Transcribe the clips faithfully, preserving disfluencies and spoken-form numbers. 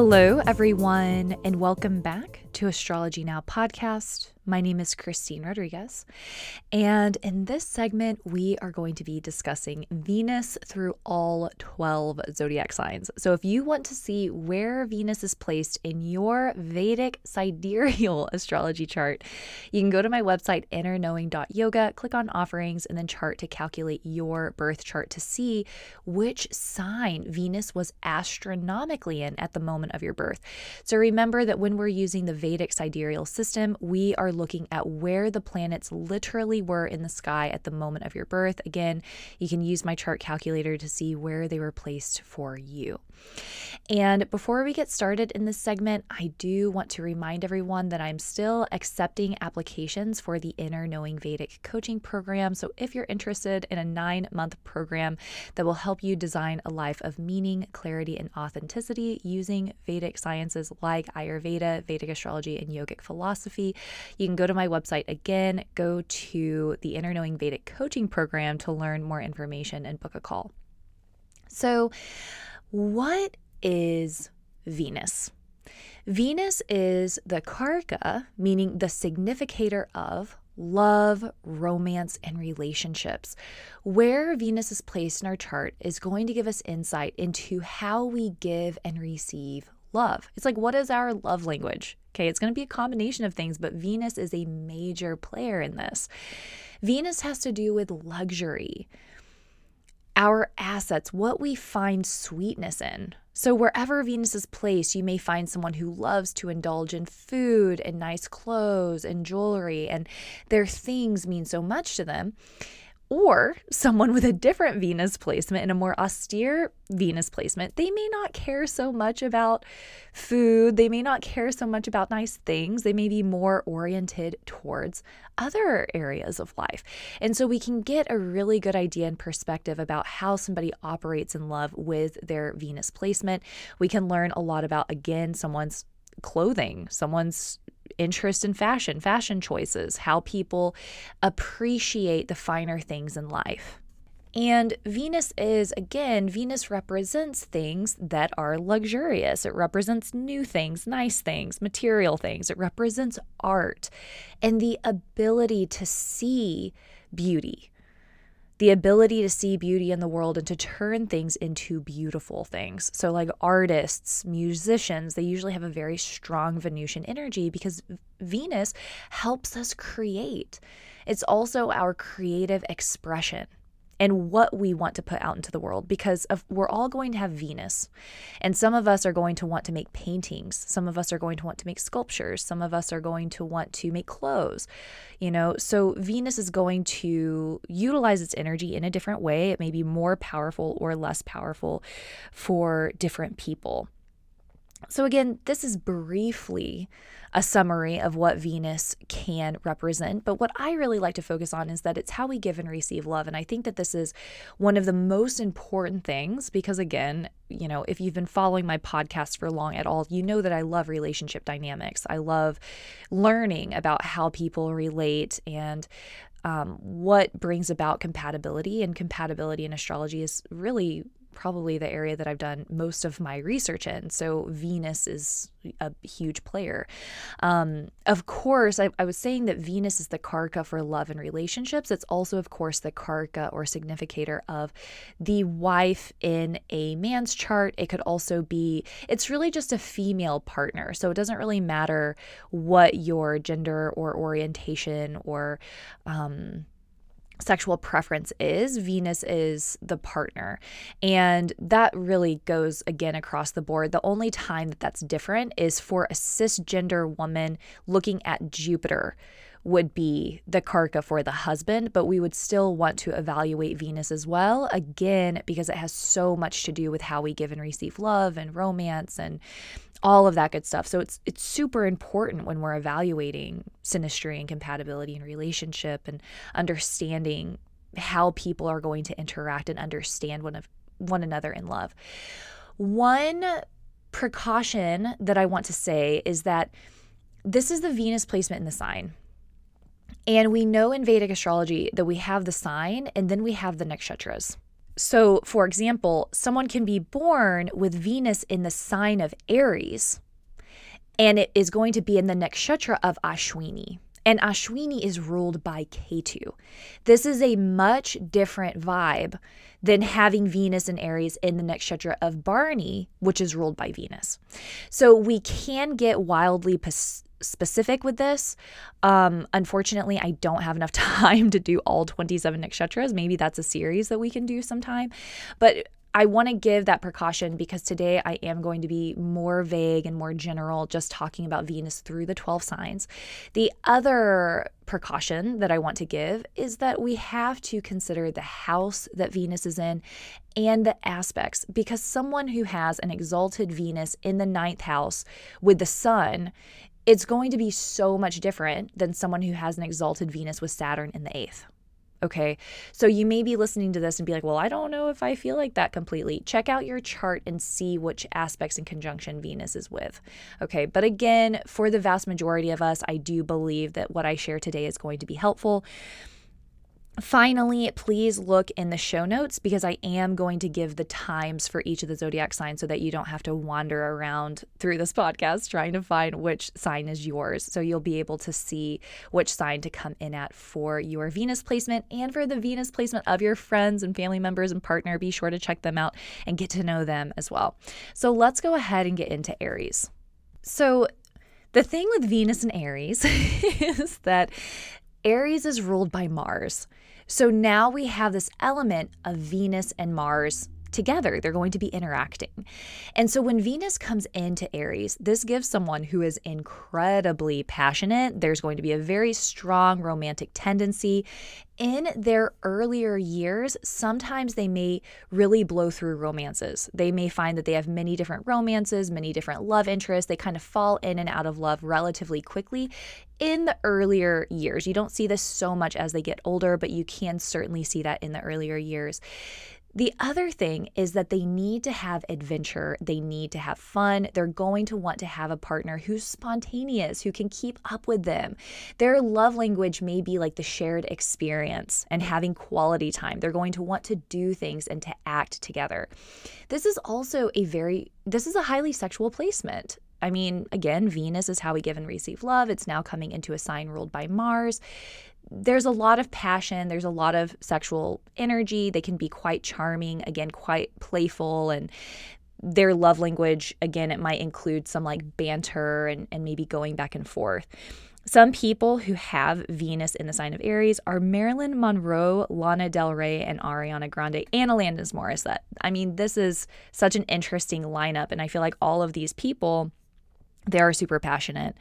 Hello, everyone, and welcome back to Astrology Now podcast. My name is Christine Rodriguez, and in this segment, we are going to be discussing Venus through all twelve zodiac signs. So if you want to see where Venus is placed in your Vedic sidereal astrology chart, you can go to my website, inner knowing dot yoga, click on offerings, and then chart to calculate your birth chart to see which sign Venus was astronomically in at the moment of your birth. So remember that when we're using the Vedic sidereal system, we are looking at where the planets literally were in the sky at the moment of your birth. Again, you can use my chart calculator to see where they were placed for you. And before we get started in this segment, I do want to remind everyone that I'm still accepting applications for the Inner Knowing Vedic Coaching Program. So if you're interested in a nine-month program that will help you design a life of meaning, clarity, and authenticity using Vedic sciences like Ayurveda, Vedic astrology, and yogic philosophy, you can go to my website again, go to the Inner Knowing Vedic Coaching Program to learn more information and book a call. So what is Venus? Venus is the karaka, meaning the significator of love, romance, and relationships. Where Venus is placed in our chart is going to give us insight into how we give and receive love. It's like, what is our love language? Okay, it's going to be a combination of things, but Venus is a major player in this. Venus has to do with luxury, our assets, what we find sweetness in. So wherever Venus is placed, you may find someone who loves to indulge in food and nice clothes and jewelry, and their things mean so much to them. Or someone with a different Venus placement and a more austere Venus placement, they may not care so much about food. They may not care so much about nice things. They may be more oriented towards other areas of life. And so we can get a really good idea and perspective about how somebody operates in love with their Venus placement. We can learn a lot about, again, someone's clothing, someone's interest in fashion, fashion choices, how people appreciate the finer things in life. And Venus is, again, Venus represents things that are luxurious. It represents new things, nice things, material things. It represents art and the ability to see beauty, the ability to see beauty in the world and to turn things into beautiful things. So like artists, musicians, they usually have a very strong Venusian energy because Venus helps us create. It's also our creative expression and what we want to put out into the world, because of, we're all going to have Venus. And some of us are going to want to make paintings. Some of us are going to want to make sculptures. Some of us are going to want to make clothes, you know. So Venus is going to utilize its energy in a different way. It may be more powerful or less powerful for different people. So again, this is briefly a summary of what Venus can represent, but what I really like to focus on is that it's how we give and receive love, and I think that this is one of the most important things because, again, you know, if you've been following my podcast for long at all, you know that I love relationship dynamics. I love learning about how people relate and um, what brings about compatibility, and compatibility in astrology is really probably the area that I've done most of my research in. So Venus is a huge player. Um, of course, I, I was saying that Venus is the karaka for love and relationships. It's also, of course, the karaka or significator of the wife in a man's chart. It could also be, it's really just a female partner. So it doesn't really matter what your gender or orientation or, um, sexual preference is, Venus is the partner. And that really goes, again, across the board. The only time that that's different is for a cisgender woman looking at Jupiter would be the karaka for the husband, but we would still want to evaluate Venus as well, again, because it has so much to do with how we give and receive love and romance and all of that good stuff. So it's it's super important when we're evaluating synastry and compatibility and relationship and understanding how people are going to interact and understand one of one another in love. One precaution that I want to say is that this is the Venus placement in the sign. And we know in Vedic astrology that we have the sign and then we have the nakshatras. So, for example, someone can be born with Venus in the sign of Aries, and it is going to be in the nakshatra of Ashwini. And Ashwini is ruled by Ketu. This is a much different vibe than having Venus and Aries in the nakshatra of Bharani, which is ruled by Venus. So we can get wildly specific with this. Um, unfortunately, I don't have enough time to do all twenty-seven nakshatras. Maybe that's a series that we can do sometime. But I want to give that precaution because today I am going to be more vague and more general, just talking about Venus through the twelve signs. The other precaution that I want to give is that we have to consider the house that Venus is in and the aspects, because someone who has an exalted Venus in the ninth house with the sun, it's going to be so much different than someone who has an exalted Venus with Saturn in the eighth. Okay, so you may be listening to this and be like, well, I don't know if I feel like that completely. Check out your chart and see which aspects and conjunction Venus is with. Okay, but again, for the vast majority of us, I do believe that what I share today is going to be helpful. Finally, please look in the show notes because I am going to give the times for each of the zodiac signs so that you don't have to wander around through this podcast trying to find which sign is yours. So you'll be able to see which sign to come in at for your Venus placement and for the Venus placement of your friends and family members and partner. Be sure to check them out and get to know them as well. So let's go ahead and get into Aries. So the thing with Venus and Aries is that Aries is ruled by Mars. So now we have this element of Venus and Mars together. They're going to be interacting. And so when Venus comes into Aries, this gives someone who is incredibly passionate. There's going to be a very strong romantic tendency. In their earlier years, sometimes they may really blow through romances. They may find that they have many different romances, many different love interests. They kind of fall in and out of love relatively quickly. In the earlier years, you don't see this so much as they get older, but you can certainly see that in the earlier years. The other thing is that they need to have adventure. They need to have fun. They're going to want to have a partner who's spontaneous, who can keep up with them. Their love language may be like the shared experience and having quality time. They're going to want to do things and to act together. This is also a very, this is a highly sexual placement. I mean, again, Venus is how we give and receive love. It's now coming into a sign ruled by Mars. There's a lot of passion. There's a lot of sexual energy. They can be quite charming, again, quite playful. And their love language, again, it might include some like banter and, and maybe going back and forth. Some people who have Venus in the sign of Aries are Marilyn Monroe, Lana Del Rey, and Ariana Grande, and Alanis Morissette. I mean, this is such an interesting lineup. And I feel like all of these people, they are super passionate.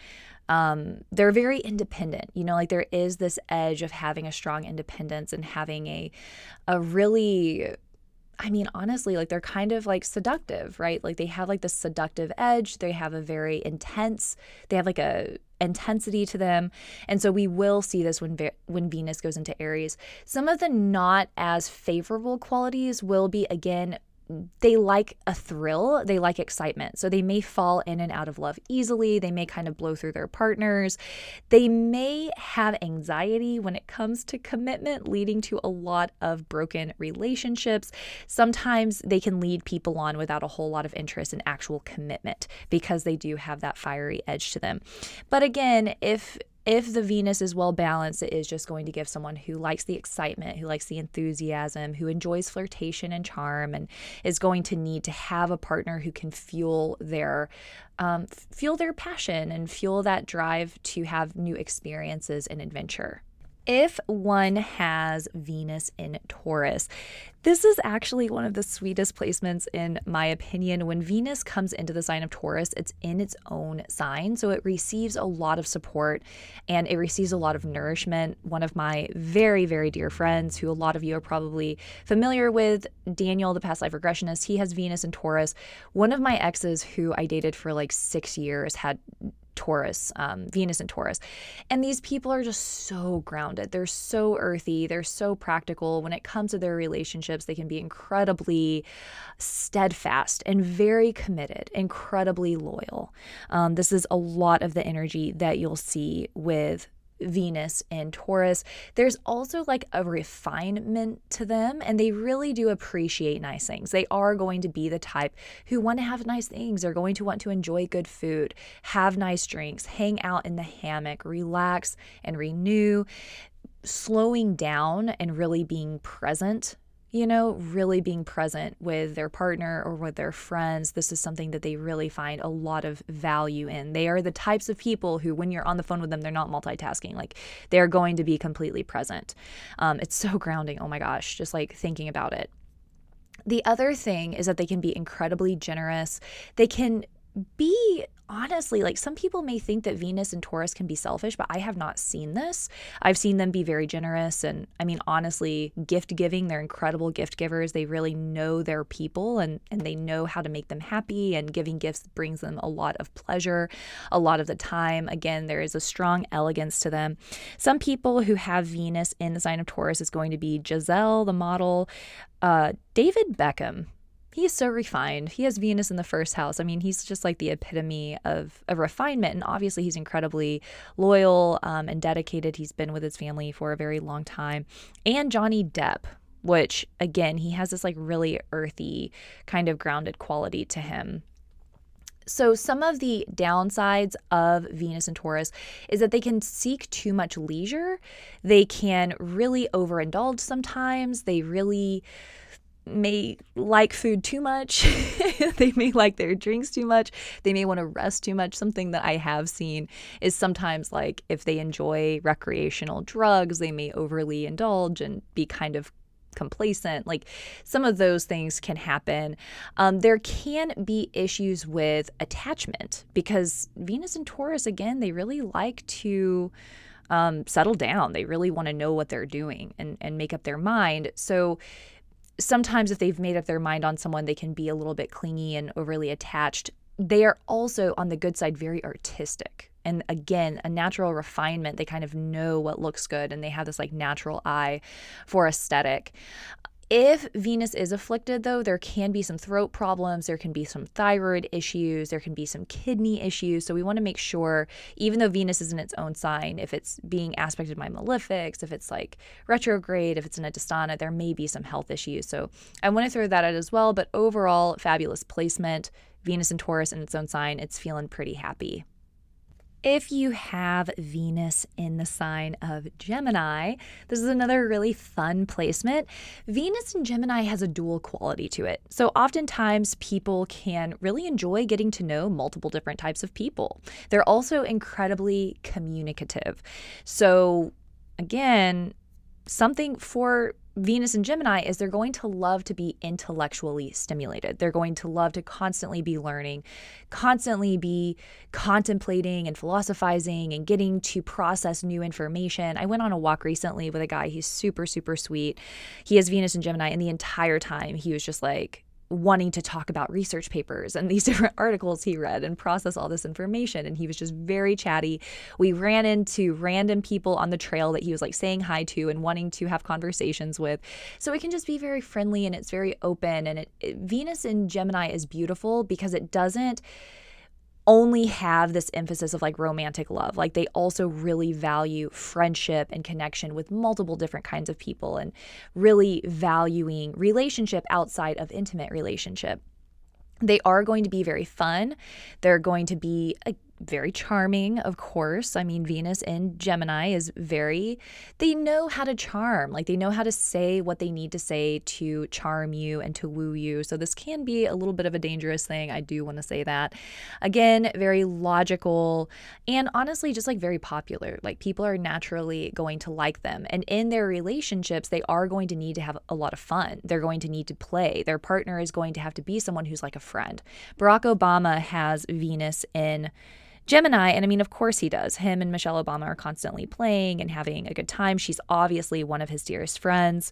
Um, they're very independent. You know, like there is this edge of having a strong independence and having a, a really, I mean, honestly, like they're kind of like seductive, right? Like they have like this seductive edge. They have a very intense, they have like a intensity to them. And so we will see this when, when Venus goes into Aries. Some of the not as favorable qualities will be, again, they like a thrill. They like excitement. So they may fall in and out of love easily. They may kind of blow through their partners. They may have anxiety when it comes to commitment, leading to a lot of broken relationships. Sometimes they can lead people on without a whole lot of interest in actual commitment because they do have that fiery edge to them. But again, if If the Venus is well balanced, it is just going to give someone who likes the excitement, who likes the enthusiasm, who enjoys flirtation and charm, and is going to need to have a partner who can fuel their um, fuel their passion and fuel that drive to have new experiences and adventure. If one has Venus in Taurus, this is actually one of the sweetest placements in my opinion. When Venus comes into the sign of Taurus, it's in its own sign, so it receives a lot of support and it receives a lot of nourishment. One of my very, very dear friends, who a lot of you are probably familiar with, Daniel, the past life regressionist, he has Venus in Taurus. One of my exes who I dated for like six years had Taurus, um, Venus and Taurus. And these people are just so grounded. They're so earthy. They're so practical. When it comes to their relationships, they can be incredibly steadfast and very committed, incredibly loyal. Um, this is a lot of the energy that you'll see with Venus in Taurus. There's also like a refinement to them, and they really do appreciate nice things. They are going to be the type who want to have nice things. They're going to want to enjoy good food, have nice drinks, hang out in the hammock, relax and renew, slowing down and really being present. You know, really being present with their partner or with their friends. This is something that they really find a lot of value in. They are the types of people who, when you're on the phone with them, they're not multitasking. Like, they're going to be completely present. Um, it's so grounding. Oh my gosh, just like thinking about it. The other thing is that they can be incredibly generous. They can be... Honestly, like some people may think that Venus and Taurus can be selfish, but I have not seen this. I've seen them be very generous and, I mean, honestly, gift giving. They're incredible gift givers. They really know their people and, and they know how to make them happy, and giving gifts brings them a lot of pleasure a lot of the time. Again, there is a strong elegance to them. Some people who have Venus in the sign of Taurus is going to be Giselle, the model, uh, David Beckham. He is so refined. He has Venus in the first house. I mean, he's just like the epitome of, of refinement. And obviously, he's incredibly loyal um, and dedicated. He's been with his family for a very long time. And Johnny Depp, which, again, he has this like really earthy kind of grounded quality to him. So some of the downsides of Venus and Taurus is that they can seek too much leisure. They can really overindulge sometimes. They really... may like food too much. They may like their drinks too much. They may want to rest too much. Something that I have seen is sometimes like if they enjoy recreational drugs, they may overly indulge and be kind of complacent. Like some of those things can happen. Um, there can be issues with attachment because Venus and Taurus, again, they really like to um, settle down. They really want to know what they're doing and, and make up their mind. So sometimes if they've made up their mind on someone, they can be a little bit clingy and overly attached. They are also, on the good side, very artistic. And again, a natural refinement. They kind of know what looks good, and they have this like natural eye for aesthetic. If Venus is afflicted, though, there can be some throat problems, there can be some thyroid issues, there can be some kidney issues. So we want to make sure, even though Venus is in its own sign, if it's being aspected by malefics, if it's like retrograde, if it's in a dastana, there may be some health issues. So I want to throw that out as well. But overall, fabulous placement. Venus and Taurus in its own sign, it's feeling pretty happy. If you have Venus in the sign of Gemini, this is another really fun placement. Venus in Gemini has a dual quality to it. So oftentimes people can really enjoy getting to know multiple different types of people. They're also incredibly communicative. So again, something for Venus and Gemini is they're going to love to be intellectually stimulated. They're going to love to constantly be learning, constantly be contemplating and philosophizing and getting to process new information. I went on a walk recently with a guy. He's super, super sweet. He has Venus and Gemini, and the entire time he was just like wanting to talk about research papers and these different articles he read and process all this information. And he was just very chatty. We ran into random people on the trail that he was like saying hi to and wanting to have conversations with. So it can just be very friendly, and it's very open. And it, it, Venus in Gemini is beautiful because it doesn't only have this emphasis of like romantic love. Like they also really value friendship and connection with multiple different kinds of people, and really valuing relationship outside of intimate relationship. They are going to be very fun. They're going to be a very charming, of course. I mean, Venus in Gemini is very, they know how to charm. Like they know how to say what they need to say to charm you and to woo you. So this can be a little bit of a dangerous thing. I do want to say that. Again, very logical and honestly just like very popular. Like people are naturally going to like them. And in their relationships, they are going to need to have a lot of fun. They're going to need to play. Their partner is going to have to be someone who's like a friend. Barack Obama has Venus in Gemini, and I mean, of course he does. Him and Michelle Obama are constantly playing and having a good time. She's obviously one of his dearest friends.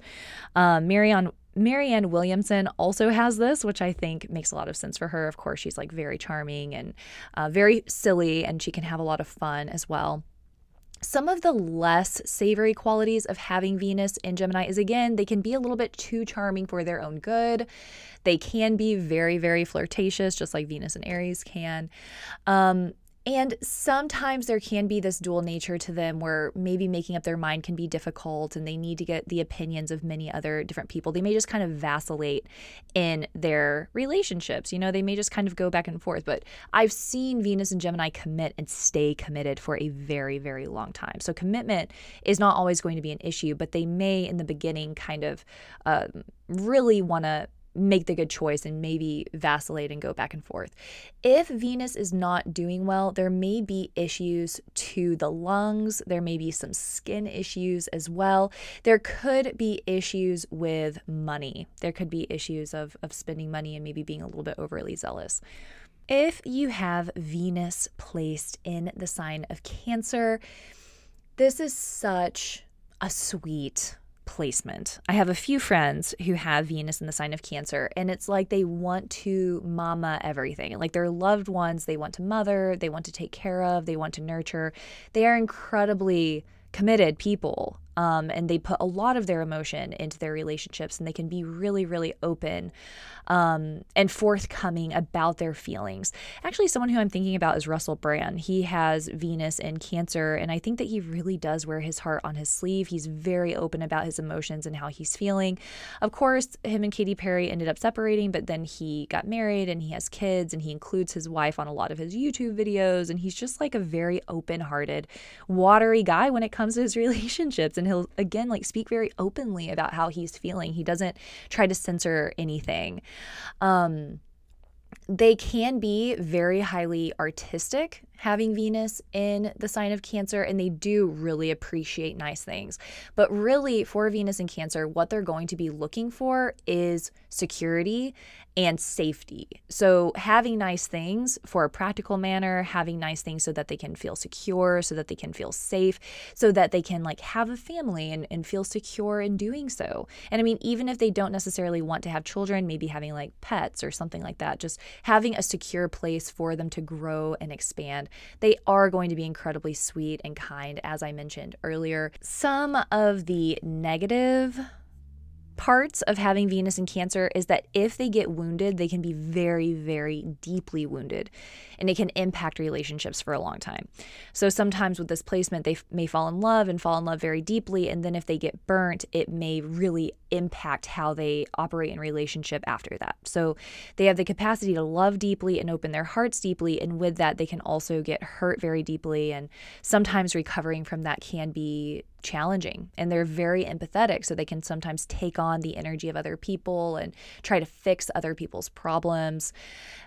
Um, Marianne, Marianne Williamson also has this, which I think makes a lot of sense for her. Of course, she's like very charming and uh, very silly, and she can have a lot of fun as well. Some of the less savory qualities of having Venus in Gemini is, again, they can be a little bit too charming for their own good. They can be very, very flirtatious, just like Venus and Aries can. Um, And sometimes there can be this dual nature to them where maybe making up their mind can be difficult and they need to get the opinions of many other different people. They may just kind of vacillate in their relationships. You know, they may just kind of go back and forth. But I've seen Venus and Gemini commit and stay committed for a very, very long time. So commitment is not always going to be an issue, but they may in the beginning kind of uh, really want to make the good choice and maybe vacillate and go back and forth. If Venus is not doing well, there may be issues to the lungs. There may be some skin issues as well. There could be issues with money. There could be issues of, of spending money and maybe being a little bit overly zealous. If you have Venus placed in the sign of Cancer, this is such a sweet placement. I have a few friends who have Venus in the sign of Cancer, and it's like they want to mama everything. Like their loved ones, they want to mother, they want to take care of, they want to nurture. They are incredibly committed people, um, and they put a lot of their emotion into their relationships, and they can be really, really open um, and forthcoming about their feelings. Actually, someone who I'm thinking about is Russell Brand. He has Venus in Cancer, and I think that he really does wear his heart on his sleeve. He's very open about his emotions and how he's feeling. Of course, him and Katy Perry ended up separating, but then he got married and he has kids, and he includes his wife on a lot of his YouTube videos, and he's just like a very open-hearted, watery guy when it comes to his relationships, and he'll again like speak very openly about how he's feeling. He doesn't try to censor anything. Um, they can be very highly artistic, having Venus in the sign of Cancer, and they do really appreciate nice things. But really, for Venus in Cancer, what they're going to be looking for is security and safety. So having nice things for a practical manner, having nice things so that they can feel secure, so that they can feel safe, so that they can like have a family and, and feel secure in doing so. And I mean, even if they don't necessarily want to have children, maybe having like pets or something like that, just having a secure place for them to grow and expand. They are going to be incredibly sweet and kind, as I mentioned earlier. Some of the negative parts of having Venus in Cancer is that if they get wounded, they can be very, very deeply wounded, and it can impact relationships for a long time. So sometimes with this placement, they f- may fall in love and fall in love very deeply, and then if they get burnt, it may really impact how they operate in relationship after that. So they have the capacity to love deeply and open their hearts deeply, and with that, they can also get hurt very deeply, and sometimes recovering from that can be challenging. And they're very empathetic, so they can sometimes take on the energy of other people and try to fix other people's problems.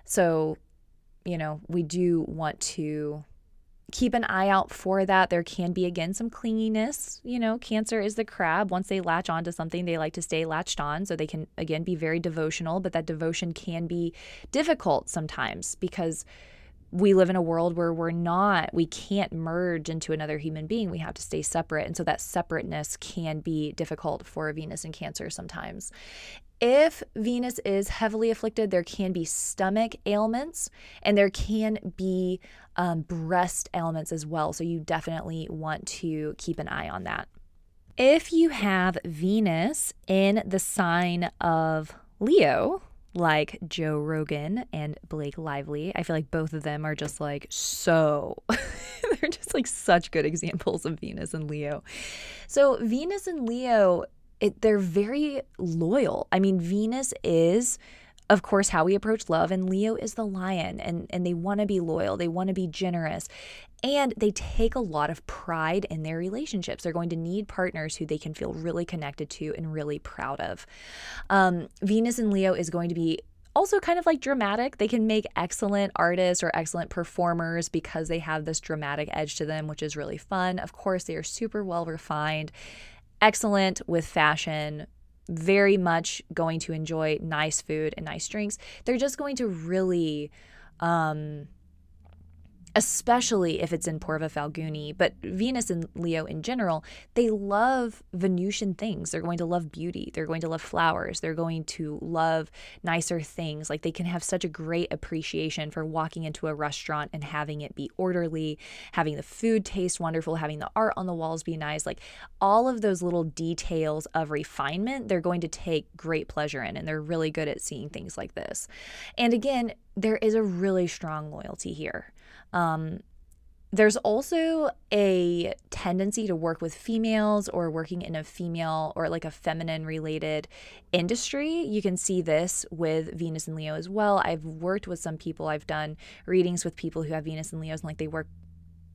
So, you know, we do want to keep an eye out for that. There can be, again, some clinginess. You know, Cancer is the crab. Once they latch onto something, they like to stay latched on. So they can, again, be very devotional, but that devotion can be difficult sometimes because we live in a world where we're not, we can't merge into another human being. We have to stay separate. And so that separateness can be difficult for Venus in Cancer sometimes. If Venus is heavily afflicted, there can be stomach ailments, and there can be um, breast ailments as well. So you definitely want to keep an eye on that. If you have Venus in the sign of Leo, like Joe Rogan and Blake Lively. I feel like both of them are just like so, they're just like such good examples of Venus and Leo. So Venus and Leo, it, they're very loyal. I mean, Venus is, of course, how we approach love, and Leo is the lion, and, and they want to be loyal. They want to be generous. And they take a lot of pride in their relationships. They're going to need partners who they can feel really connected to and really proud of. Um, Venus in Leo is going to be also kind of like dramatic. They can make excellent artists or excellent performers because they have this dramatic edge to them, which is really fun. Of course, they are super well refined, excellent with fashion, very much going to enjoy nice food and nice drinks. They're just going to really, um, especially if it's in Porva Falguni, but Venus and Leo in general, they love Venusian things. They're going to love beauty. They're going to love flowers. They're going to love nicer things. Like they can have such a great appreciation for walking into a restaurant and having it be orderly, having the food taste wonderful, having the art on the walls be nice. Like all of those little details of refinement, they're going to take great pleasure in, and they're really good at seeing things like this. And again, there is a really strong loyalty here. Um, There's also a tendency to work with females or working in a female or like a feminine related industry. You can see this with Venus and Leo as well. I've worked with some people. I've done readings with people who have Venus and Leos and like they work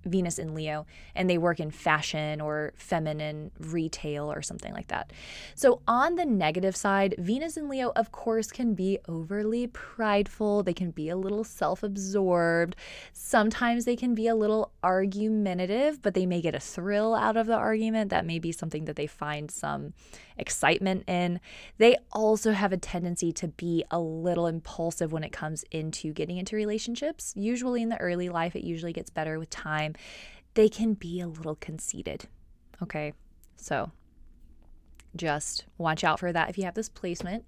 Venus and Leo and they work in fashion or feminine retail or something like that. So on the negative side, Venus and Leo, of course, can be overly prideful. They can be a little self-absorbed. Sometimes they can be a little argumentative, but they may get a thrill out of the argument. That may be something that they find some excitement in. They also have a tendency to be a little impulsive when it comes into getting into relationships. Usually in the early life, it usually gets better with time. They can be a little conceited. Okay, so just watch out for that. If you have this placement,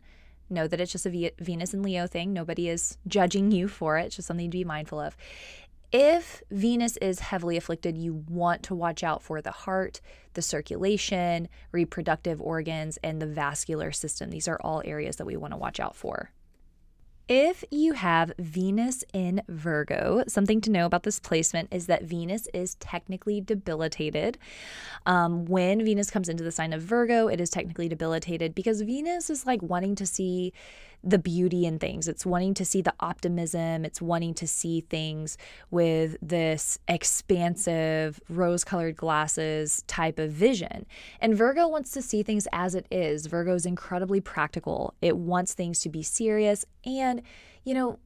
know that it's just a Venus and Leo thing. Nobody is judging you for it. It's just something to be mindful of. If Venus is heavily afflicted, you want to watch out for the heart, the circulation, reproductive organs, and the vascular system. These are all areas that we want to watch out for. If you have Venus in Virgo, something to know about this placement is that Venus is technically debilitated. Um, when Venus comes into the sign of Virgo, it is technically debilitated because Venus is like wanting to see the beauty in things. It's wanting to see the optimism. It's wanting to see things with this expansive rose-colored glasses type of vision. And Virgo wants to see things as it is. Virgo is incredibly practical. It wants things to be serious and And, you know,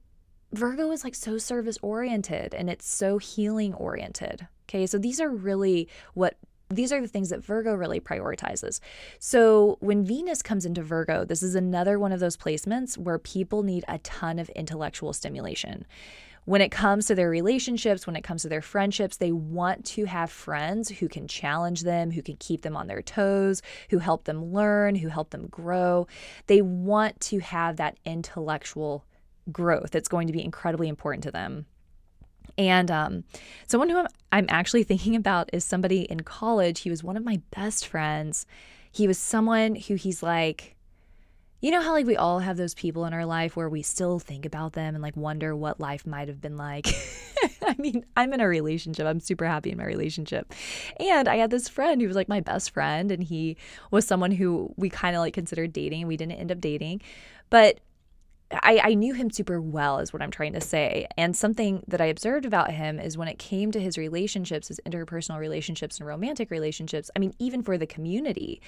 Virgo is like so service oriented and it's so healing oriented. Okay, so these are really what these are the things that Virgo really prioritizes. So when Venus comes into Virgo, this is another one of those placements where people need a ton of intellectual stimulation. When it comes to their relationships, when it comes to their friendships, they want to have friends who can challenge them, who can keep them on their toes, who help them learn, who help them grow. They want to have that intellectual growth that's going to be incredibly important to them. And um, someone who I'm, I'm actually thinking about is somebody in college. He was one of my best friends. He was someone who he's like, you know how like we all have those people in our life where we still think about them and like wonder what life might have been like. I mean, I'm in a relationship. I'm super happy in my relationship. And I had this friend who was like my best friend, and he was someone who we kind of like considered dating. We didn't end up dating, but I, I knew him super well is what I'm trying to say. And something that I observed about him is when it came to his relationships, his interpersonal relationships and romantic relationships, I mean, even for the community,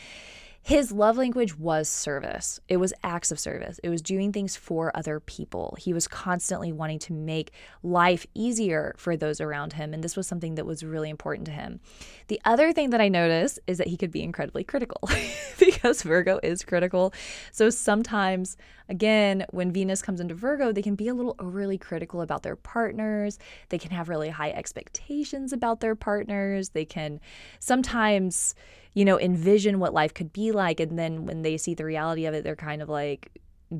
his love language was service. It was acts of service. It was doing things for other people. He was constantly wanting to make life easier for those around him, and this was something that was really important to him. The other thing that I noticed is that he could be incredibly critical because Virgo is critical. So sometimes, again, when Venus comes into Virgo, they can be a little overly critical about their partners. They can have really high expectations about their partners. They can sometimes, you know, envision what life could be like, and then when they see the reality of it, they're kind of like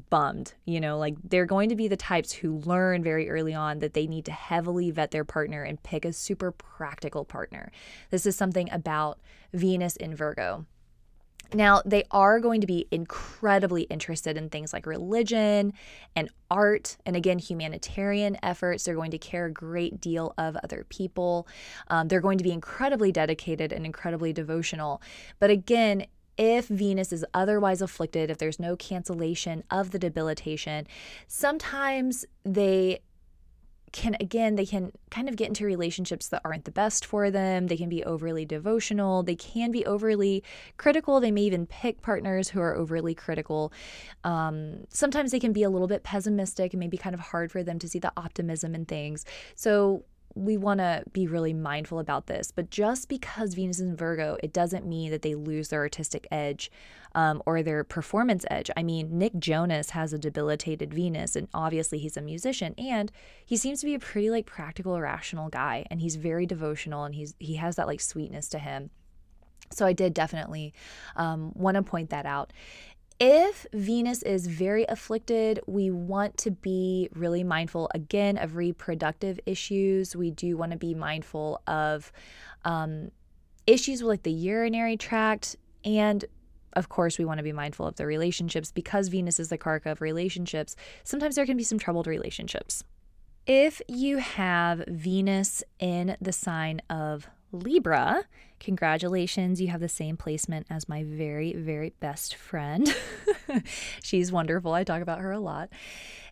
bummed, you know, like they're going to be the types who learn very early on that they need to heavily vet their partner and pick a super practical partner. This is something about Venus in Virgo. Now, they are going to be incredibly interested in things like religion and art and, again, humanitarian efforts. They're going to care a great deal of other people. Um, they're going to be incredibly dedicated and incredibly devotional. But, again, if Venus is otherwise afflicted, if there's no cancellation of the debilitation, sometimes they can, again, they can kind of get into relationships that aren't the best for them. They can be overly devotional. They can be overly critical. They may even pick partners who are overly critical. Um, sometimes they can be a little bit pessimistic and maybe kind of hard for them to see the optimism in things. So we want to be really mindful about this. But just because Venus is in Virgo, it doesn't mean that they lose their artistic edge um, or their performance edge. I mean, Nick Jonas has a debilitated Venus, and obviously he's a musician, and he seems to be a pretty like practical, rational guy, and he's very devotional, and he's he has that like sweetness to him. So I did definitely um, want to point that out. If Venus is very afflicted, we want to be really mindful, again, of reproductive issues. We do want to be mindful of um, issues with like the urinary tract. And of course, we want to be mindful of the relationships because Venus is the karaka of relationships. Sometimes there can be some troubled relationships. If you have Venus in the sign of Libra, congratulations, you have the same placement as my very, very best friend. She's wonderful. I talk about her a lot.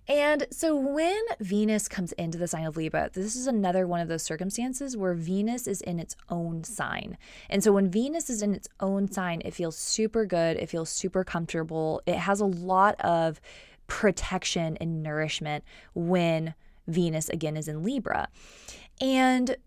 And so when Venus comes into the sign of Libra, this is another one of those circumstances where Venus is in its own sign. And so when Venus is in its own sign, it feels super good. It feels super comfortable. It has a lot of protection and nourishment when Venus again is in Libra. And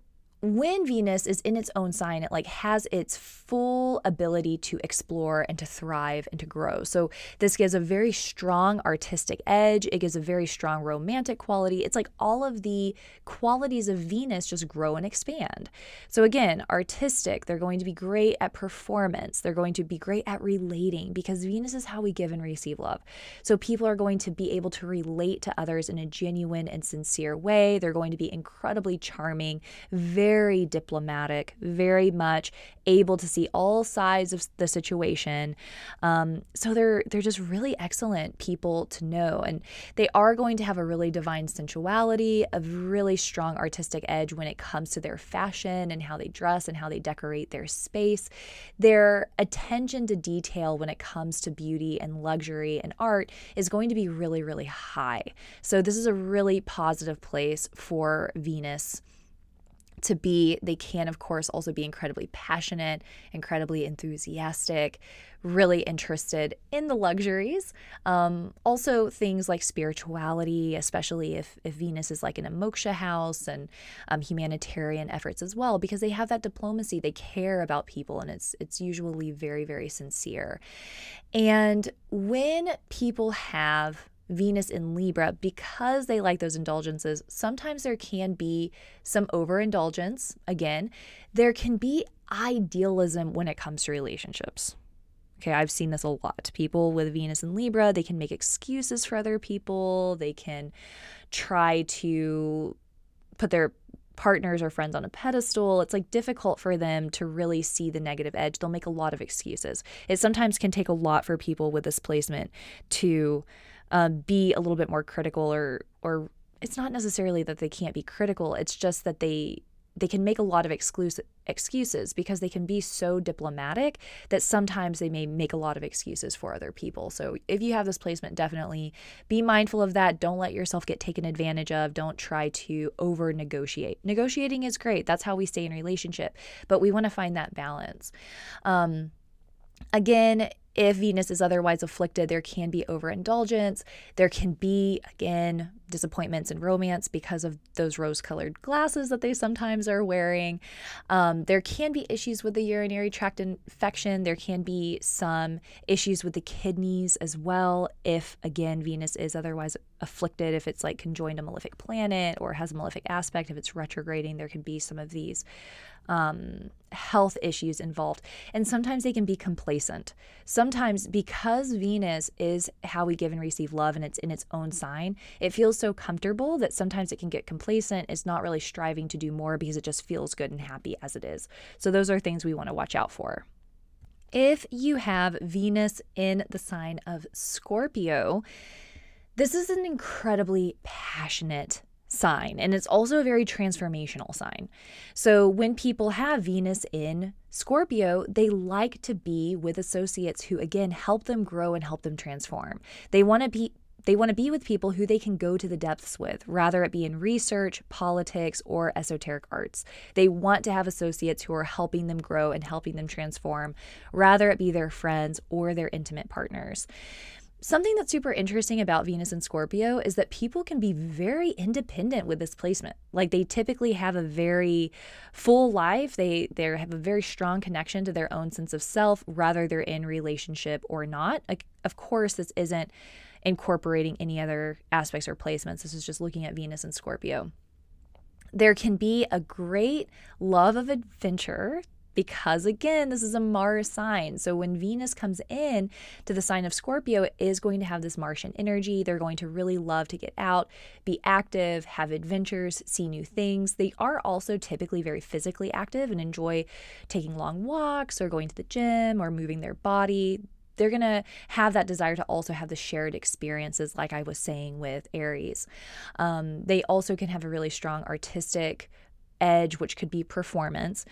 when Venus is in its own sign, it like has its full ability to explore and to thrive and to grow. So this gives a very strong artistic edge. It gives a very strong romantic quality. It's like all of the qualities of Venus just grow and expand. So again, artistic, they're going to be great at performance. They're going to be great at relating, because Venus is how we give and receive love. So people are going to be able to relate to others in a genuine and sincere way. They're going to be incredibly charming, very Very diplomatic, very much able to see all sides of the situation. Um, so they're they're just really excellent people to know. And they are going to have a really divine sensuality, a really strong artistic edge when it comes to their fashion and how they dress and how they decorate their space. Their attention to detail when it comes to beauty and luxury and art is going to be really, really high. So this is a really positive place for Venus to be. They can, of course, also be incredibly passionate, incredibly enthusiastic, really interested in the luxuries. Um, also things like spirituality, especially if, if Venus is like in a Moksha house, and um, humanitarian efforts as well, because they have that diplomacy. They care about people, and it's, it's usually very, very sincere. And when people have Venus in Libra, because they like those indulgences, sometimes there can be some overindulgence. Again, there can be idealism when it comes to relationships. Okay, I've seen this a lot. People with Venus in Libra, they can make excuses for other people. They can try to put their partners or friends on a pedestal. It's like difficult for them to really see the negative edge. They'll make a lot of excuses. It sometimes can take a lot for people with this placement to Um, be a little bit more critical, or or it's not necessarily that they can't be critical. It's just that they they can make a lot of exclusive excuses, because they can be so diplomatic that sometimes they may make a lot of excuses for other people. So if you have this placement, definitely be mindful of that. Don't let yourself get taken advantage of. Don't try to over negotiate. Negotiating is great. That's how we stay in relationship, but we want to find that balance. Um, again, if Venus is otherwise afflicted, there can be overindulgence. There can be, again, disappointments in romance because of those rose-colored glasses that they sometimes are wearing. Um, there can be issues with the urinary tract infection. There can be some issues with the kidneys as well, if, again, Venus is otherwise afflicted, if it's like conjoined a malefic planet or has a malefic aspect, if it's retrograding, there can be some of these um, health issues involved. And sometimes they can be complacent. Sometimes, because Venus is how we give and receive love, and it's in its own sign, it feels so comfortable that sometimes it can get complacent. It's not really striving to do more because it just feels good and happy as it is. So those are things we want to watch out for. If you have Venus in the sign of Scorpio, this is an incredibly passionate sign, and it's also a very transformational sign. So when people have Venus in Scorpio, they like to be with associates who, again, help them grow and help them transform. They want to be They want to be with people who they can go to the depths with, rather it be in research, politics, or esoteric arts. They want to have associates who are helping them grow and helping them transform, rather it be their friends or their intimate partners. Something that's super interesting about Venus in Scorpio is that people can be very independent with this placement. Like, they typically have a very full life. They they have a very strong connection to their own sense of self, rather they're in relationship or not. Like, of course, this isn't incorporating any other aspects or placements. This is just looking at Venus and Scorpio. There can be a great love of adventure, because again, this is a Mars sign. So when Venus comes in to the sign of Scorpio, it is going to have this Martian energy. They're going to really love to get out, be active, have adventures, see new things. They are also typically very physically active and enjoy taking long walks or going to the gym or moving their body. they're going to have that desire to also have the shared experiences, like I was saying with Aries. Um, they also can have a really strong artistic edge, which could be performance.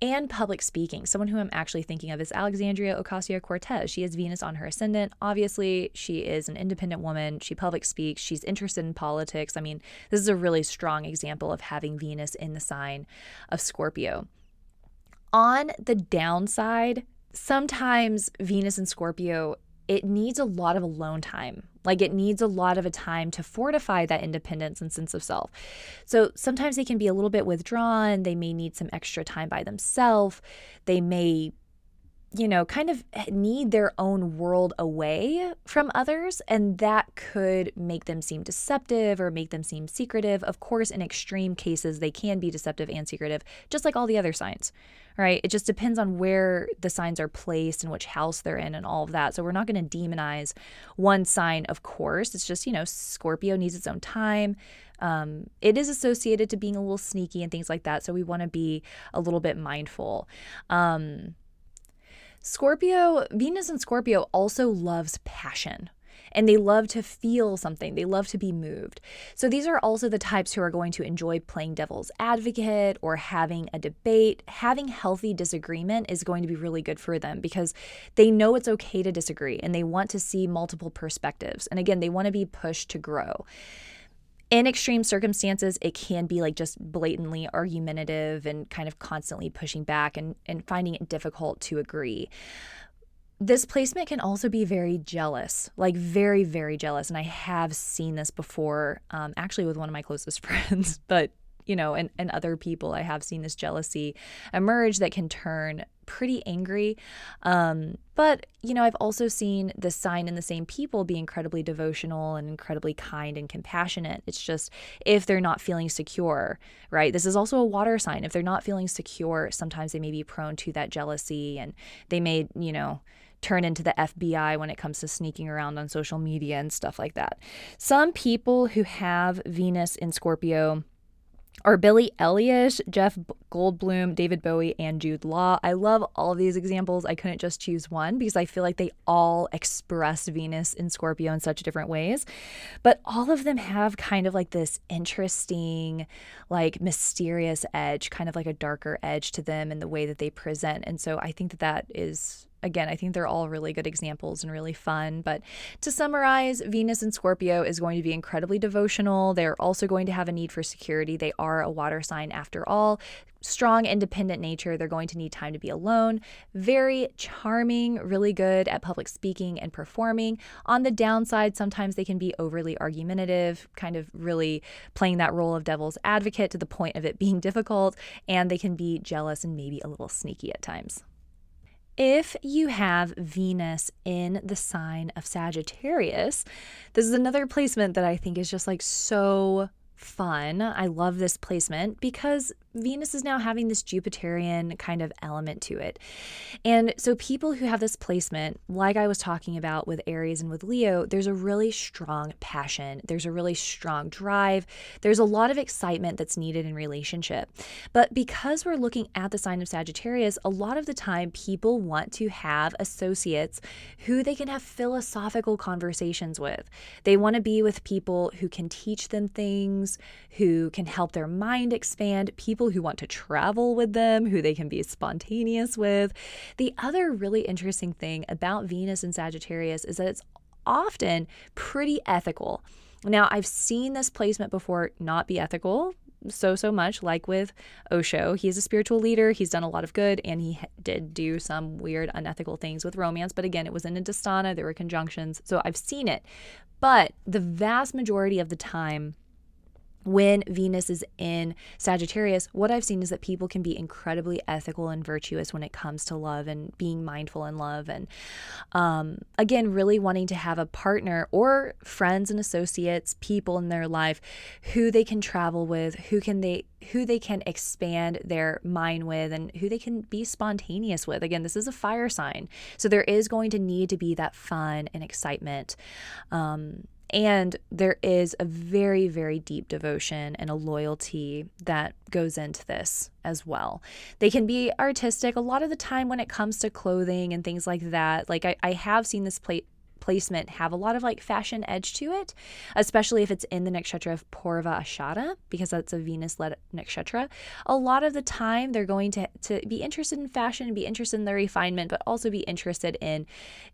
And public speaking. Someone who I'm actually thinking of is Alexandria Ocasio-Cortez. She has Venus on her ascendant. Obviously, she is an independent woman. She public speaks. She's interested in politics. I mean, this is a really strong example of having Venus in the sign of Scorpio. On the downside, sometimes Venus in Scorpio, it needs a lot of alone time. Like, it needs a lot of a time to fortify that independence and sense of self. So sometimes they can be a little bit withdrawn. They may need some extra time by themselves. They may, you know, kind of need their own world away from others. And that could make them seem deceptive or make them seem secretive. Of course, in extreme cases, they can be deceptive and secretive, just like all the other signs, right? It just depends on where the signs are placed and which house they're in and all of that. So we're not going to demonize one sign, of course. It's just, you know, Scorpio needs its own time. Um, it is associated to being a little sneaky and things like that. So we want to be a little bit mindful. Um, Scorpio, Venus in Scorpio also loves passion, and they love to feel something. They love to be moved. So these are also the types who are going to enjoy playing devil's advocate or having a debate. Having healthy disagreement is going to be really good for them because they know it's okay to disagree and they want to see multiple perspectives. And again, they want to be pushed to grow. In extreme circumstances, it can be like just blatantly argumentative and kind of constantly pushing back and, and finding it difficult to agree. This placement can also be very jealous, like very, very jealous. And I have seen this before, um, actually with one of my closest friends, but, you know, and, and other people, I have seen this jealousy emerge that can turn pretty angry. Um, but, you know, I've also seen the sign in the same people be incredibly devotional and incredibly kind and compassionate. It's just if they're not feeling secure, right? This is also a water sign. If they're not feeling secure, sometimes they may be prone to that jealousy and they may, you know, turn into the F B I when it comes to sneaking around on social media and stuff like that. Some people who have Venus in Scorpio or Billy Elliot, Jeff Goldblum, David Bowie, and Jude Law. I love all these examples. I couldn't just choose one because I feel like they all express Venus in Scorpio in such different ways. But all of them have kind of like this interesting, like mysterious edge, kind of like a darker edge to them in the way that they present. And so I think that that is... Again, I think they're all really good examples and really fun. But to summarize, Venus in Scorpio is going to be incredibly devotional. They're also going to have a need for security. They are a water sign after all. Strong, independent nature. They're going to need time to be alone. Very charming, really good at public speaking and performing. On the downside, sometimes they can be overly argumentative, kind of really playing that role of devil's advocate to the point of it being difficult. And they can be jealous and maybe a little sneaky at times. If you have Venus in the sign of Sagittarius, this is another placement that I think is just like so fun. I love this placement because Venus is now having this Jupiterian kind of element to it. And so people who have this placement, like I was talking about with Aries and with Leo, there's a really strong passion. There's a really strong drive. There's a lot of excitement that's needed in relationship. But because we're looking at the sign of Sagittarius, a lot of the time people want to have associates who they can have philosophical conversations with. They want to be with people who can teach them things, who can help their mind expand, people who want to travel with them, who they can be spontaneous with. The other really interesting thing about Venus and Sagittarius is that it's often pretty ethical. Now, I've seen this placement before not be ethical so, so much, like with Osho. He's a spiritual leader. He's done a lot of good, and he did do some weird unethical things with romance. But again, it was in a dastana. There were conjunctions. So I've seen it. But the vast majority of the time, when Venus is in Sagittarius, what I've seen is that people can be incredibly ethical and virtuous when it comes to love and being mindful in love and, um, again, really wanting to have a partner or friends and associates, people in their life who they can travel with, who can they who they can expand their mind with, and who they can be spontaneous with. Again, this is a fire sign, so there is going to need to be that fun and excitement, um, And there is a very, very deep devotion and a loyalty that goes into this as well. They can be artistic a lot of the time when it comes to clothing and things like that. Like I, I have seen this plate placement have a lot of like fashion edge to it, especially if it's in the nakshatra of Porva Ashada, because that's a Venus-led nakshatra. A lot of the time they're going to, to be interested in fashion, be interested in the refinement, but also be interested in,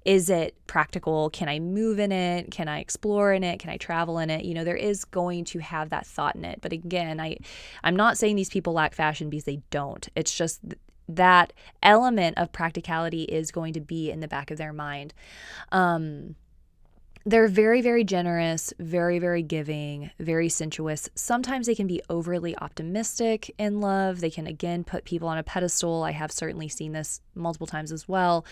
is it practical? Can I move in it? Can I explore in it? Can I travel in it? You know, there is going to have that thought in it. But again, I, I'm not saying these people lack fashion, because they don't. It's just that element of practicality is going to be in the back of their mind. Um, they're very, very generous, very, very giving, very sensuous. Sometimes they can be overly optimistic in love. They can, again, put people on a pedestal. I have certainly seen this multiple times as well.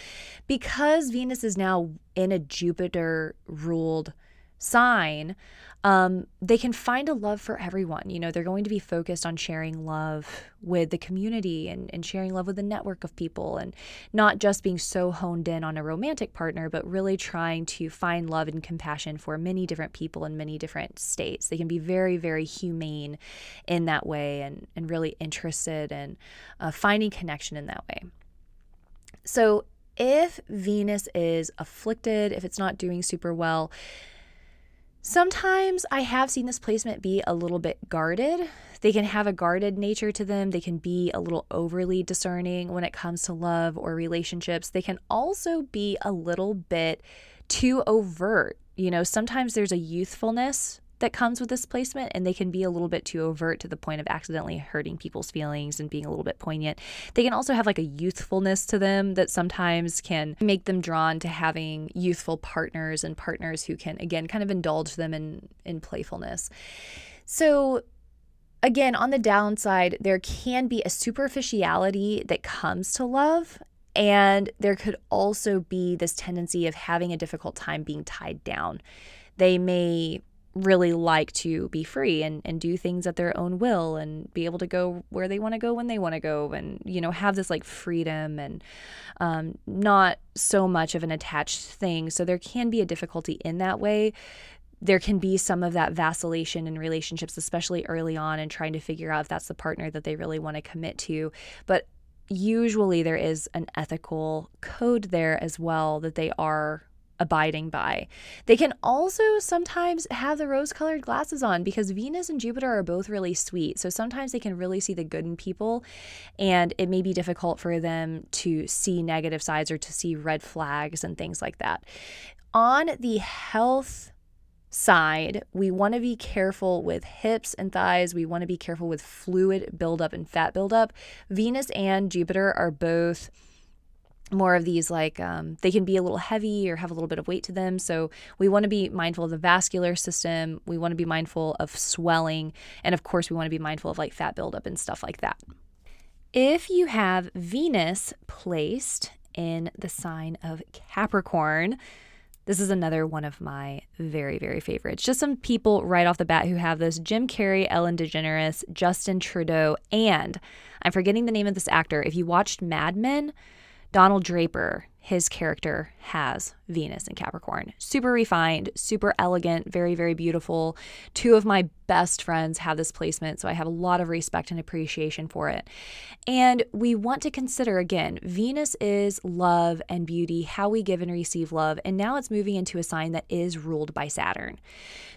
Because Venus is now in a Jupiter-ruled sign, um, they can find a love for everyone. You know, they're going to be focused on sharing love with the community and, and sharing love with a network of people, and not just being so honed in on a romantic partner, but really trying to find love and compassion for many different people in many different states. They can be very, very humane in that way, and, and really interested in uh, finding connection in that way. So if Venus is afflicted, if it's not doing super well, sometimes I have seen this placement be a little bit guarded. They can have a guarded nature to them. They can be a little overly discerning when it comes to love or relationships. They can also be a little bit too overt. You know, sometimes there's a youthfulness that comes with this placement, and they can be a little bit too overt to the point of accidentally hurting people's feelings and being a little bit poignant. They can also have like a youthfulness to them that sometimes can make them drawn to having youthful partners and partners who can, again, kind of indulge them in, in playfulness. So again, on the downside, there can be a superficiality that comes to love. And there could also be this tendency of having a difficult time being tied down. They may really like to be free and, and do things at their own will and be able to go where they want to go when they want to go, and, you know, have this like freedom and um, not so much of an attached thing. So there can be a difficulty in that way. There can be some of that vacillation in relationships, especially early on, and trying to figure out if that's the partner that they really want to commit to. But usually there is an ethical code there as well that they are abiding by. They can also sometimes have the rose-colored glasses on, because Venus and Jupiter are both really sweet. So sometimes they can really see the good in people, and it may be difficult for them to see negative sides or to see red flags and things like that. On the health side, we want to be careful with hips and thighs. We want to be careful with fluid buildup and fat buildup. Venus and Jupiter are both more of these like um, they can be a little heavy or have a little bit of weight to them. So we want to be mindful of the vascular system. We want to be mindful of swelling. And of course, we want to be mindful of like fat buildup and stuff like that. If you have Venus placed in the sign of Capricorn, this is another one of my very, very favorites. Just some people right off the bat who have this: Jim Carrey, Ellen DeGeneres, Justin Trudeau, and I'm forgetting the name of this actor. If you watched Mad Men, Donald Draper, his character, has Venus in Capricorn. Super refined, super elegant, very, very beautiful. Two of my best friends have this placement, so I have a lot of respect and appreciation for it. And we want to consider, again, Venus is love and beauty, how we give and receive love, and now it's moving into a sign that is ruled by Saturn.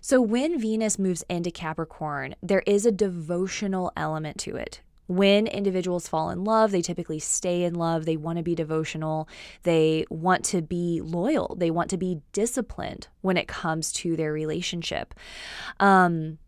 So when Venus moves into Capricorn, there is a devotional element to it. When individuals fall in love, they typically stay in love. They want to be devotional. They want to be loyal. They want to be disciplined when it comes to their relationship. Um,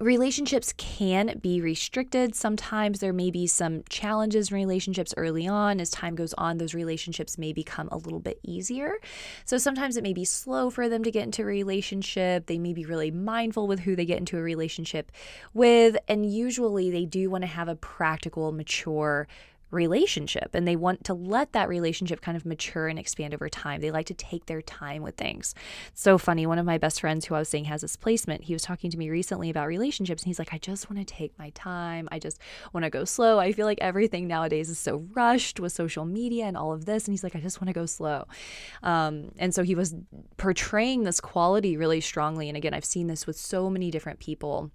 relationships can be restricted. Sometimes there may be some challenges in relationships early on. As time goes on, those relationships may become a little bit easier. So sometimes it may be slow for them to get into a relationship. They may be really mindful with who they get into a relationship with. And usually they do want to have a practical, mature relationship, and they want to let that relationship kind of mature and expand over time. They like to take their time with things. It's so funny. One of my best friends who I was saying has this placement, he was talking to me recently about relationships, and he's like, I just want to take my time. I just want to go slow. I feel like everything nowadays is so rushed with social media and all of this. And he's like, I just want to go slow. Um, and so he was portraying this quality really strongly. And again, I've seen this with so many different people.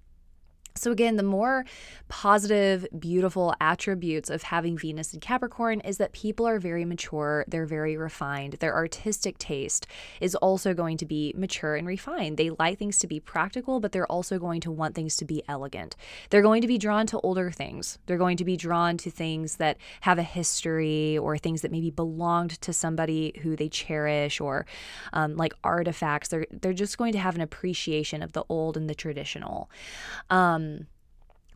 So again, the more positive, beautiful attributes of having Venus in Capricorn is that people are very mature, they're very refined, their artistic taste is also going to be mature and refined. They like things to be practical, but they're also going to want things to be elegant. They're going to be drawn to older things. They're going to be drawn to things that have a history or things that maybe belonged to somebody who they cherish, or um, like artifacts. They're, they're just going to have an appreciation of the old and the traditional. Um,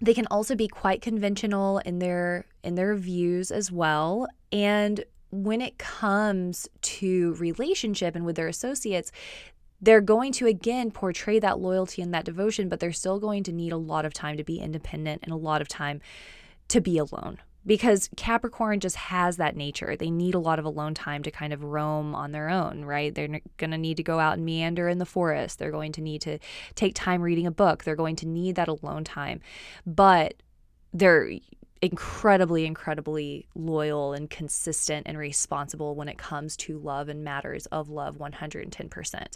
They can also be quite conventional in their in their views as well. And when it comes to relationship and with their associates, they're going to, again, portray that loyalty and that devotion, but they're still going to need a lot of time to be independent and a lot of time to be alone. Because Capricorn just has that nature. They need a lot of alone time to kind of roam on their own, right? They're going to need to go out and meander in the forest. They're going to need to take time reading a book. They're going to need that alone time. But they're incredibly, incredibly loyal and consistent and responsible when it comes to love and matters of love one hundred ten percent.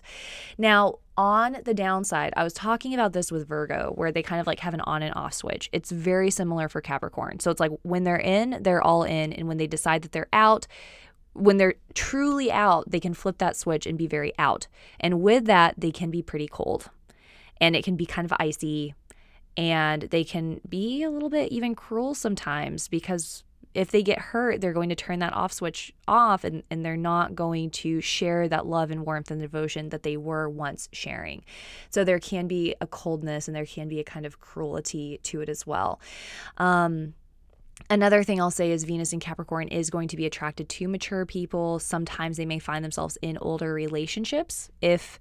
Now, on the downside, I was talking about this with Virgo, where they kind of like have an on and off switch. It's very similar for Capricorn. So it's like when they're in, they're all in. And when they decide that they're out, when they're truly out, they can flip that switch and be very out. And with that, they can be pretty cold, and it can be kind of icy. And they can be a little bit even cruel sometimes, because if they get hurt, they're going to turn that off switch off, and, and they're not going to share that love and warmth and devotion that they were once sharing. So there can be a coldness, and there can be a kind of cruelty to it as well. Um, Another thing I'll say is Venus in Capricorn is going to be attracted to mature people. Sometimes they may find themselves in older relationships. If,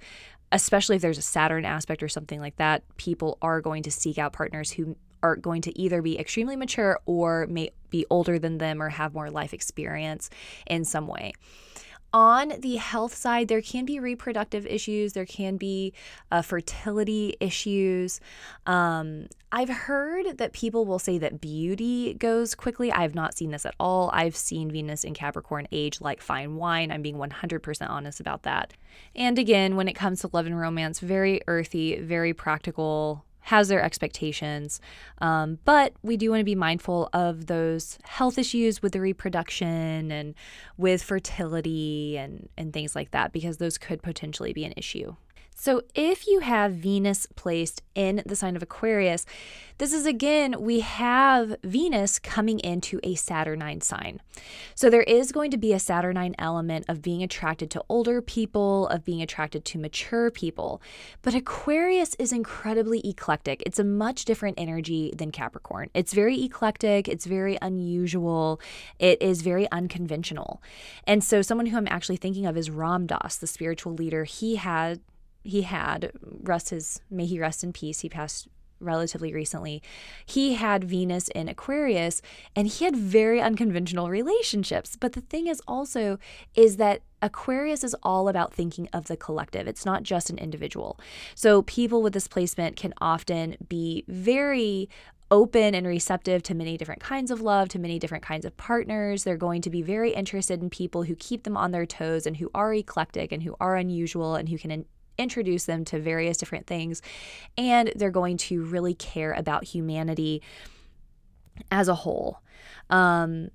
especially if there's a Saturn aspect or something like that, people are going to seek out partners who are going to either be extremely mature or may be older than them or have more life experience in some way. On the health side, there can be reproductive issues. There can be uh, fertility issues. Um, I've heard that people will say that beauty goes quickly. I have not seen this at all. I've seen Venus in Capricorn age like fine wine. I'm being one hundred percent honest about that. And again, when it comes to love and romance, very earthy, very practical, has their expectations. Um, but we do want to be mindful of those health issues with the reproduction and with fertility and, and things like that, because those could potentially be an issue. So if you have Venus placed in the sign of Aquarius, this is, again, we have Venus coming into a Saturnine sign. So there is going to be a Saturnine element of being attracted to older people, of being attracted to mature people. But Aquarius is incredibly eclectic. It's a much different energy than Capricorn. It's very eclectic. It's very unusual. It is very unconventional. And so someone who I'm actually thinking of is Ram Dass, the spiritual leader. He had... He had, rest his, may he rest in peace, he passed relatively recently. He had Venus in Aquarius, and he had very unconventional relationships. But the thing is also is that Aquarius is all about thinking of the collective. It's not just an individual. So people with this placement can often be very open and receptive to many different kinds of love, to many different kinds of partners. They're going to be very interested in people who keep them on their toes and who are eclectic and who are unusual and who can introduce them to various different things, and they're going to really care about humanity as a whole. Um,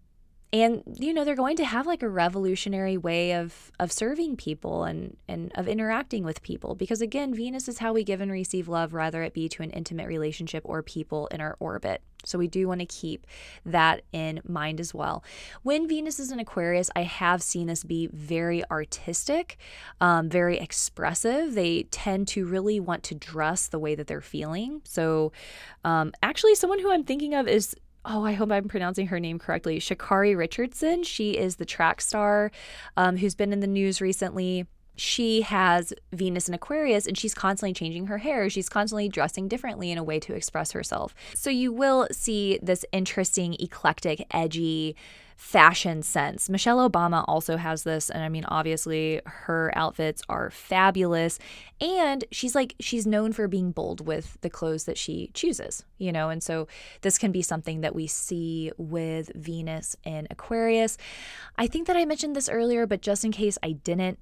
and, you know, they're going to have like a revolutionary way of of serving people and, and of interacting with people, because, again, Venus is how we give and receive love, rather it be to an intimate relationship or people in our orbit. So we do want to keep that in mind as well. When Venus is in Aquarius, I have seen us be very artistic, um, very expressive. They tend to really want to dress the way that they're feeling. So um, actually, someone who I'm thinking of is, oh, I hope I'm pronouncing her name correctly, Sha'Carri Richardson. She is the track star um, who's been in the news recently. she has Venus in Aquarius, and she's constantly changing her hair. She's constantly dressing differently in a way to express herself. So you will see this interesting, eclectic, edgy fashion sense. Michelle Obama also has this, and I mean, obviously her outfits are fabulous, and she's like, she's known for being bold with the clothes that she chooses, you know, and so this can be something that we see with Venus in Aquarius. I think that I mentioned this earlier, but just in case I didn't,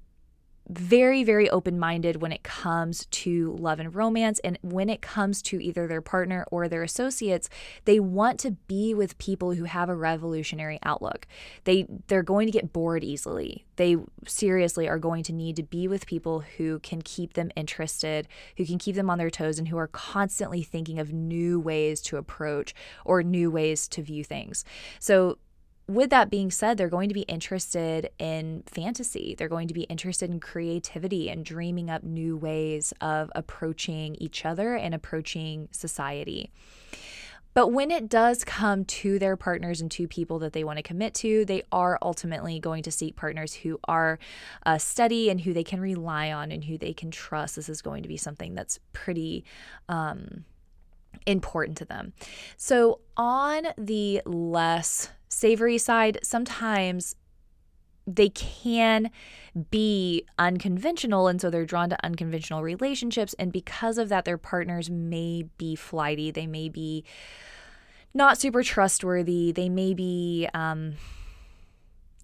very, very open-minded when it comes to love and romance, and when it comes to either their partner or their associates, they want to be with people who have a revolutionary outlook. They, they're going to get bored easily. They seriously are going to need to be with people who can keep them interested, who can keep them on their toes, and who are constantly thinking of new ways to approach or new ways to view things. So with that being said, they're going to be interested in fantasy. They're going to be interested in creativity and dreaming up new ways of approaching each other and approaching society. But when it does come to their partners and to people that they want to commit to, they are ultimately going to seek partners who are uh, steady and who they can rely on and who they can trust. This is going to be something that's pretty um, important to them. So on the less savory side, sometimes they can be unconventional, and so they're drawn to unconventional relationships, and because of that, their partners may be flighty, they may be not super trustworthy, they may be um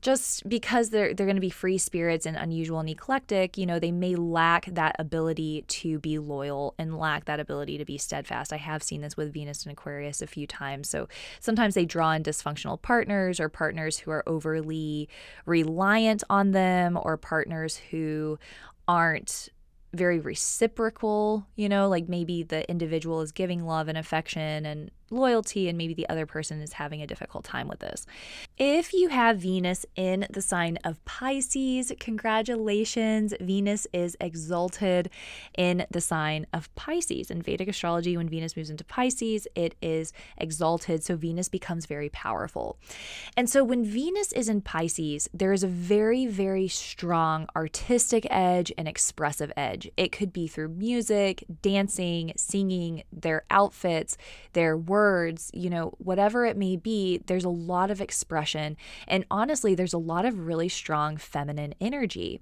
just because they're they're going to be free spirits and unusual and eclectic, you know, they may lack that ability to be loyal and lack that ability to be steadfast. I have seen this with Venus in Aquarius a few times. So sometimes they draw in dysfunctional partners, or partners who are overly reliant on them, or partners who aren't very reciprocal, you know, like maybe the individual is giving love and affection and loyalty, and maybe the other person is having a difficult time with this. If you have Venus in the sign of Pisces, congratulations, Venus is exalted in the sign of Pisces. In Vedic astrology, when Venus moves into Pisces, it is exalted, so Venus becomes very powerful. And so when Venus is in Pisces, there is a very, very strong artistic edge and expressive edge. It could be through music, dancing, singing, their outfits, their work, words, you know, whatever it may be, there's a lot of expression. And honestly, there's a lot of really strong feminine energy.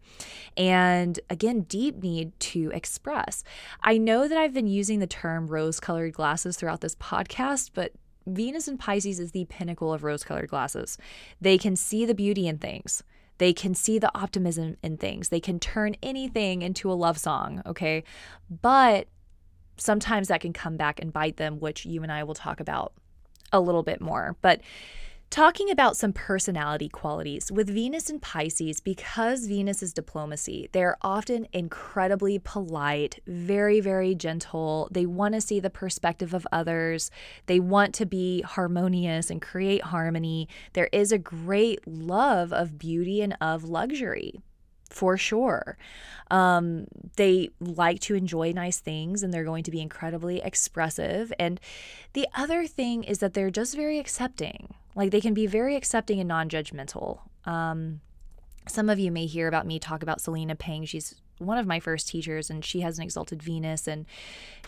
And again, deep need to express. I know that I've been using the term rose-colored glasses throughout this podcast, but Venus in Pisces is the pinnacle of rose-colored glasses. They can see the beauty in things. They can see the optimism in things. They can turn anything into a love song, okay? But sometimes that can come back and bite them, which you and I will talk about a little bit more. But talking about some personality qualities, with Venus in Pisces, because Venus is diplomacy, they're often incredibly polite, very, very gentle. They want to see the perspective of others. They want to be harmonious and create harmony. There is a great love of beauty and of luxury. For sure. Um, they like to enjoy nice things, and they're going to be incredibly expressive. And the other thing is that they're just very accepting. Like, they can be very accepting and non-judgmental. Um, some of you may hear about me talk about Selena Pang. She's one of my first teachers, and she has an exalted Venus, and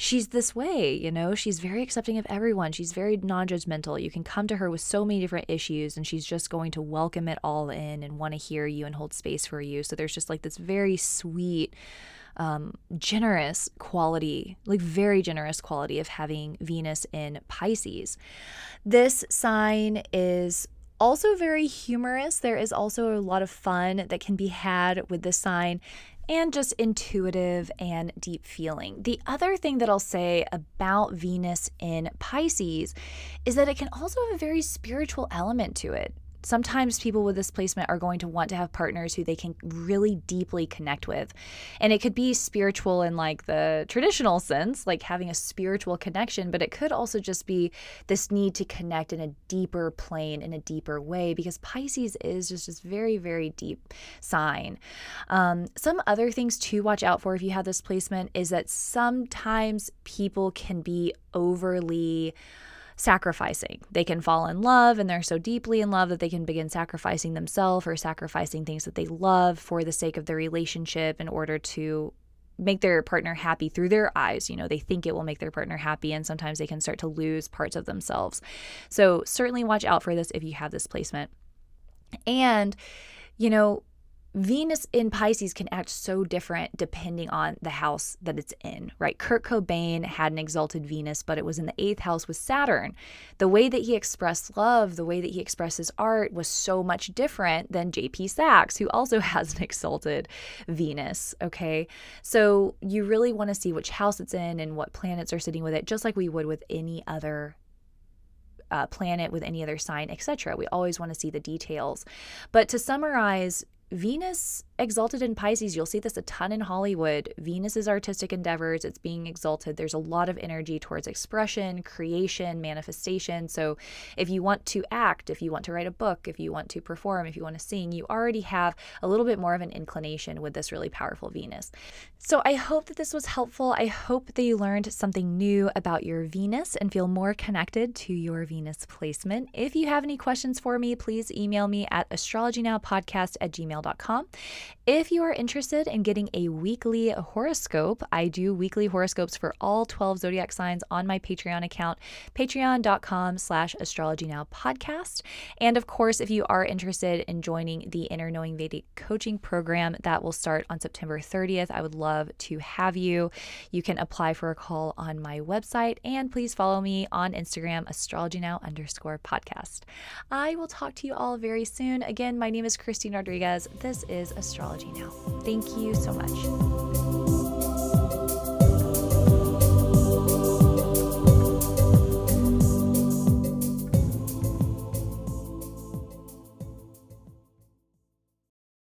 she's this way, you know, she's very accepting of everyone. She's very non-judgmental. You can come to her with so many different issues, and she's just going to welcome it all in and want to hear you and hold space for you. So there's just like this very sweet, um, generous quality, like very generous quality of having Venus in Pisces. This sign is also very humorous. There is also a lot of fun that can be had with this sign, and just intuitive and deep feeling. The other thing that I'll say about Venus in Pisces is that it can also have a very spiritual element to it. Sometimes people with this placement are going to want to have partners who they can really deeply connect with. And it could be spiritual in like the traditional sense, like having a spiritual connection, but it could also just be this need to connect in a deeper plane, in a deeper way, because Pisces is just this very, very deep sign. Um, some other things to watch out for if you have this placement is that sometimes people can be overly sacrificing. They can fall in love, and they're so deeply in love that they can begin sacrificing themselves or sacrificing things that they love for the sake of their relationship in order to make their partner happy through their eyes. You know, they think it will make their partner happy, and sometimes they can start to lose parts of themselves. So certainly watch out for this if you have this placement. And, you know, Venus in Pisces can act so different depending on the house that it's in, right? Kurt Cobain had an exalted Venus, but it was in the eighth house with Saturn. The way that he expressed love, the way that he expressed his art was so much different than J P Sachs, who also has an exalted Venus, okay? So you really want to see which house it's in and what planets are sitting with it, just like we would with any other uh, planet, with any other sign, et cetera. We always want to see the details. But to summarize, Venus exalted in Pisces, you'll see this a ton in Hollywood. Venus's artistic endeavors, it's being exalted. There's a lot of energy towards expression, creation, manifestation. So if you want to act, if you want to write a book, if you want to perform, if you want to sing, you already have a little bit more of an inclination with this really powerful Venus. So I hope that this was helpful. I hope that you learned something new about your Venus and feel more connected to your Venus placement. If you have any questions for me, please email me at astrologynowpodcast at gmail dot com. If you are interested in getting a weekly horoscope, I do weekly horoscopes for all twelve zodiac signs on my Patreon account, patreon dot com slash astrology now podcast. And of course, if you are interested in joining the Inner Knowing Vedic Coaching Program, that will start on September thirtieth. I would love to have you. You can apply for a call on my website, and please follow me on Instagram, astrology now underscore podcast. I will talk to you all very soon. Again, my name is Christine Rodriguez. This is Astrology Now. Thank you so much.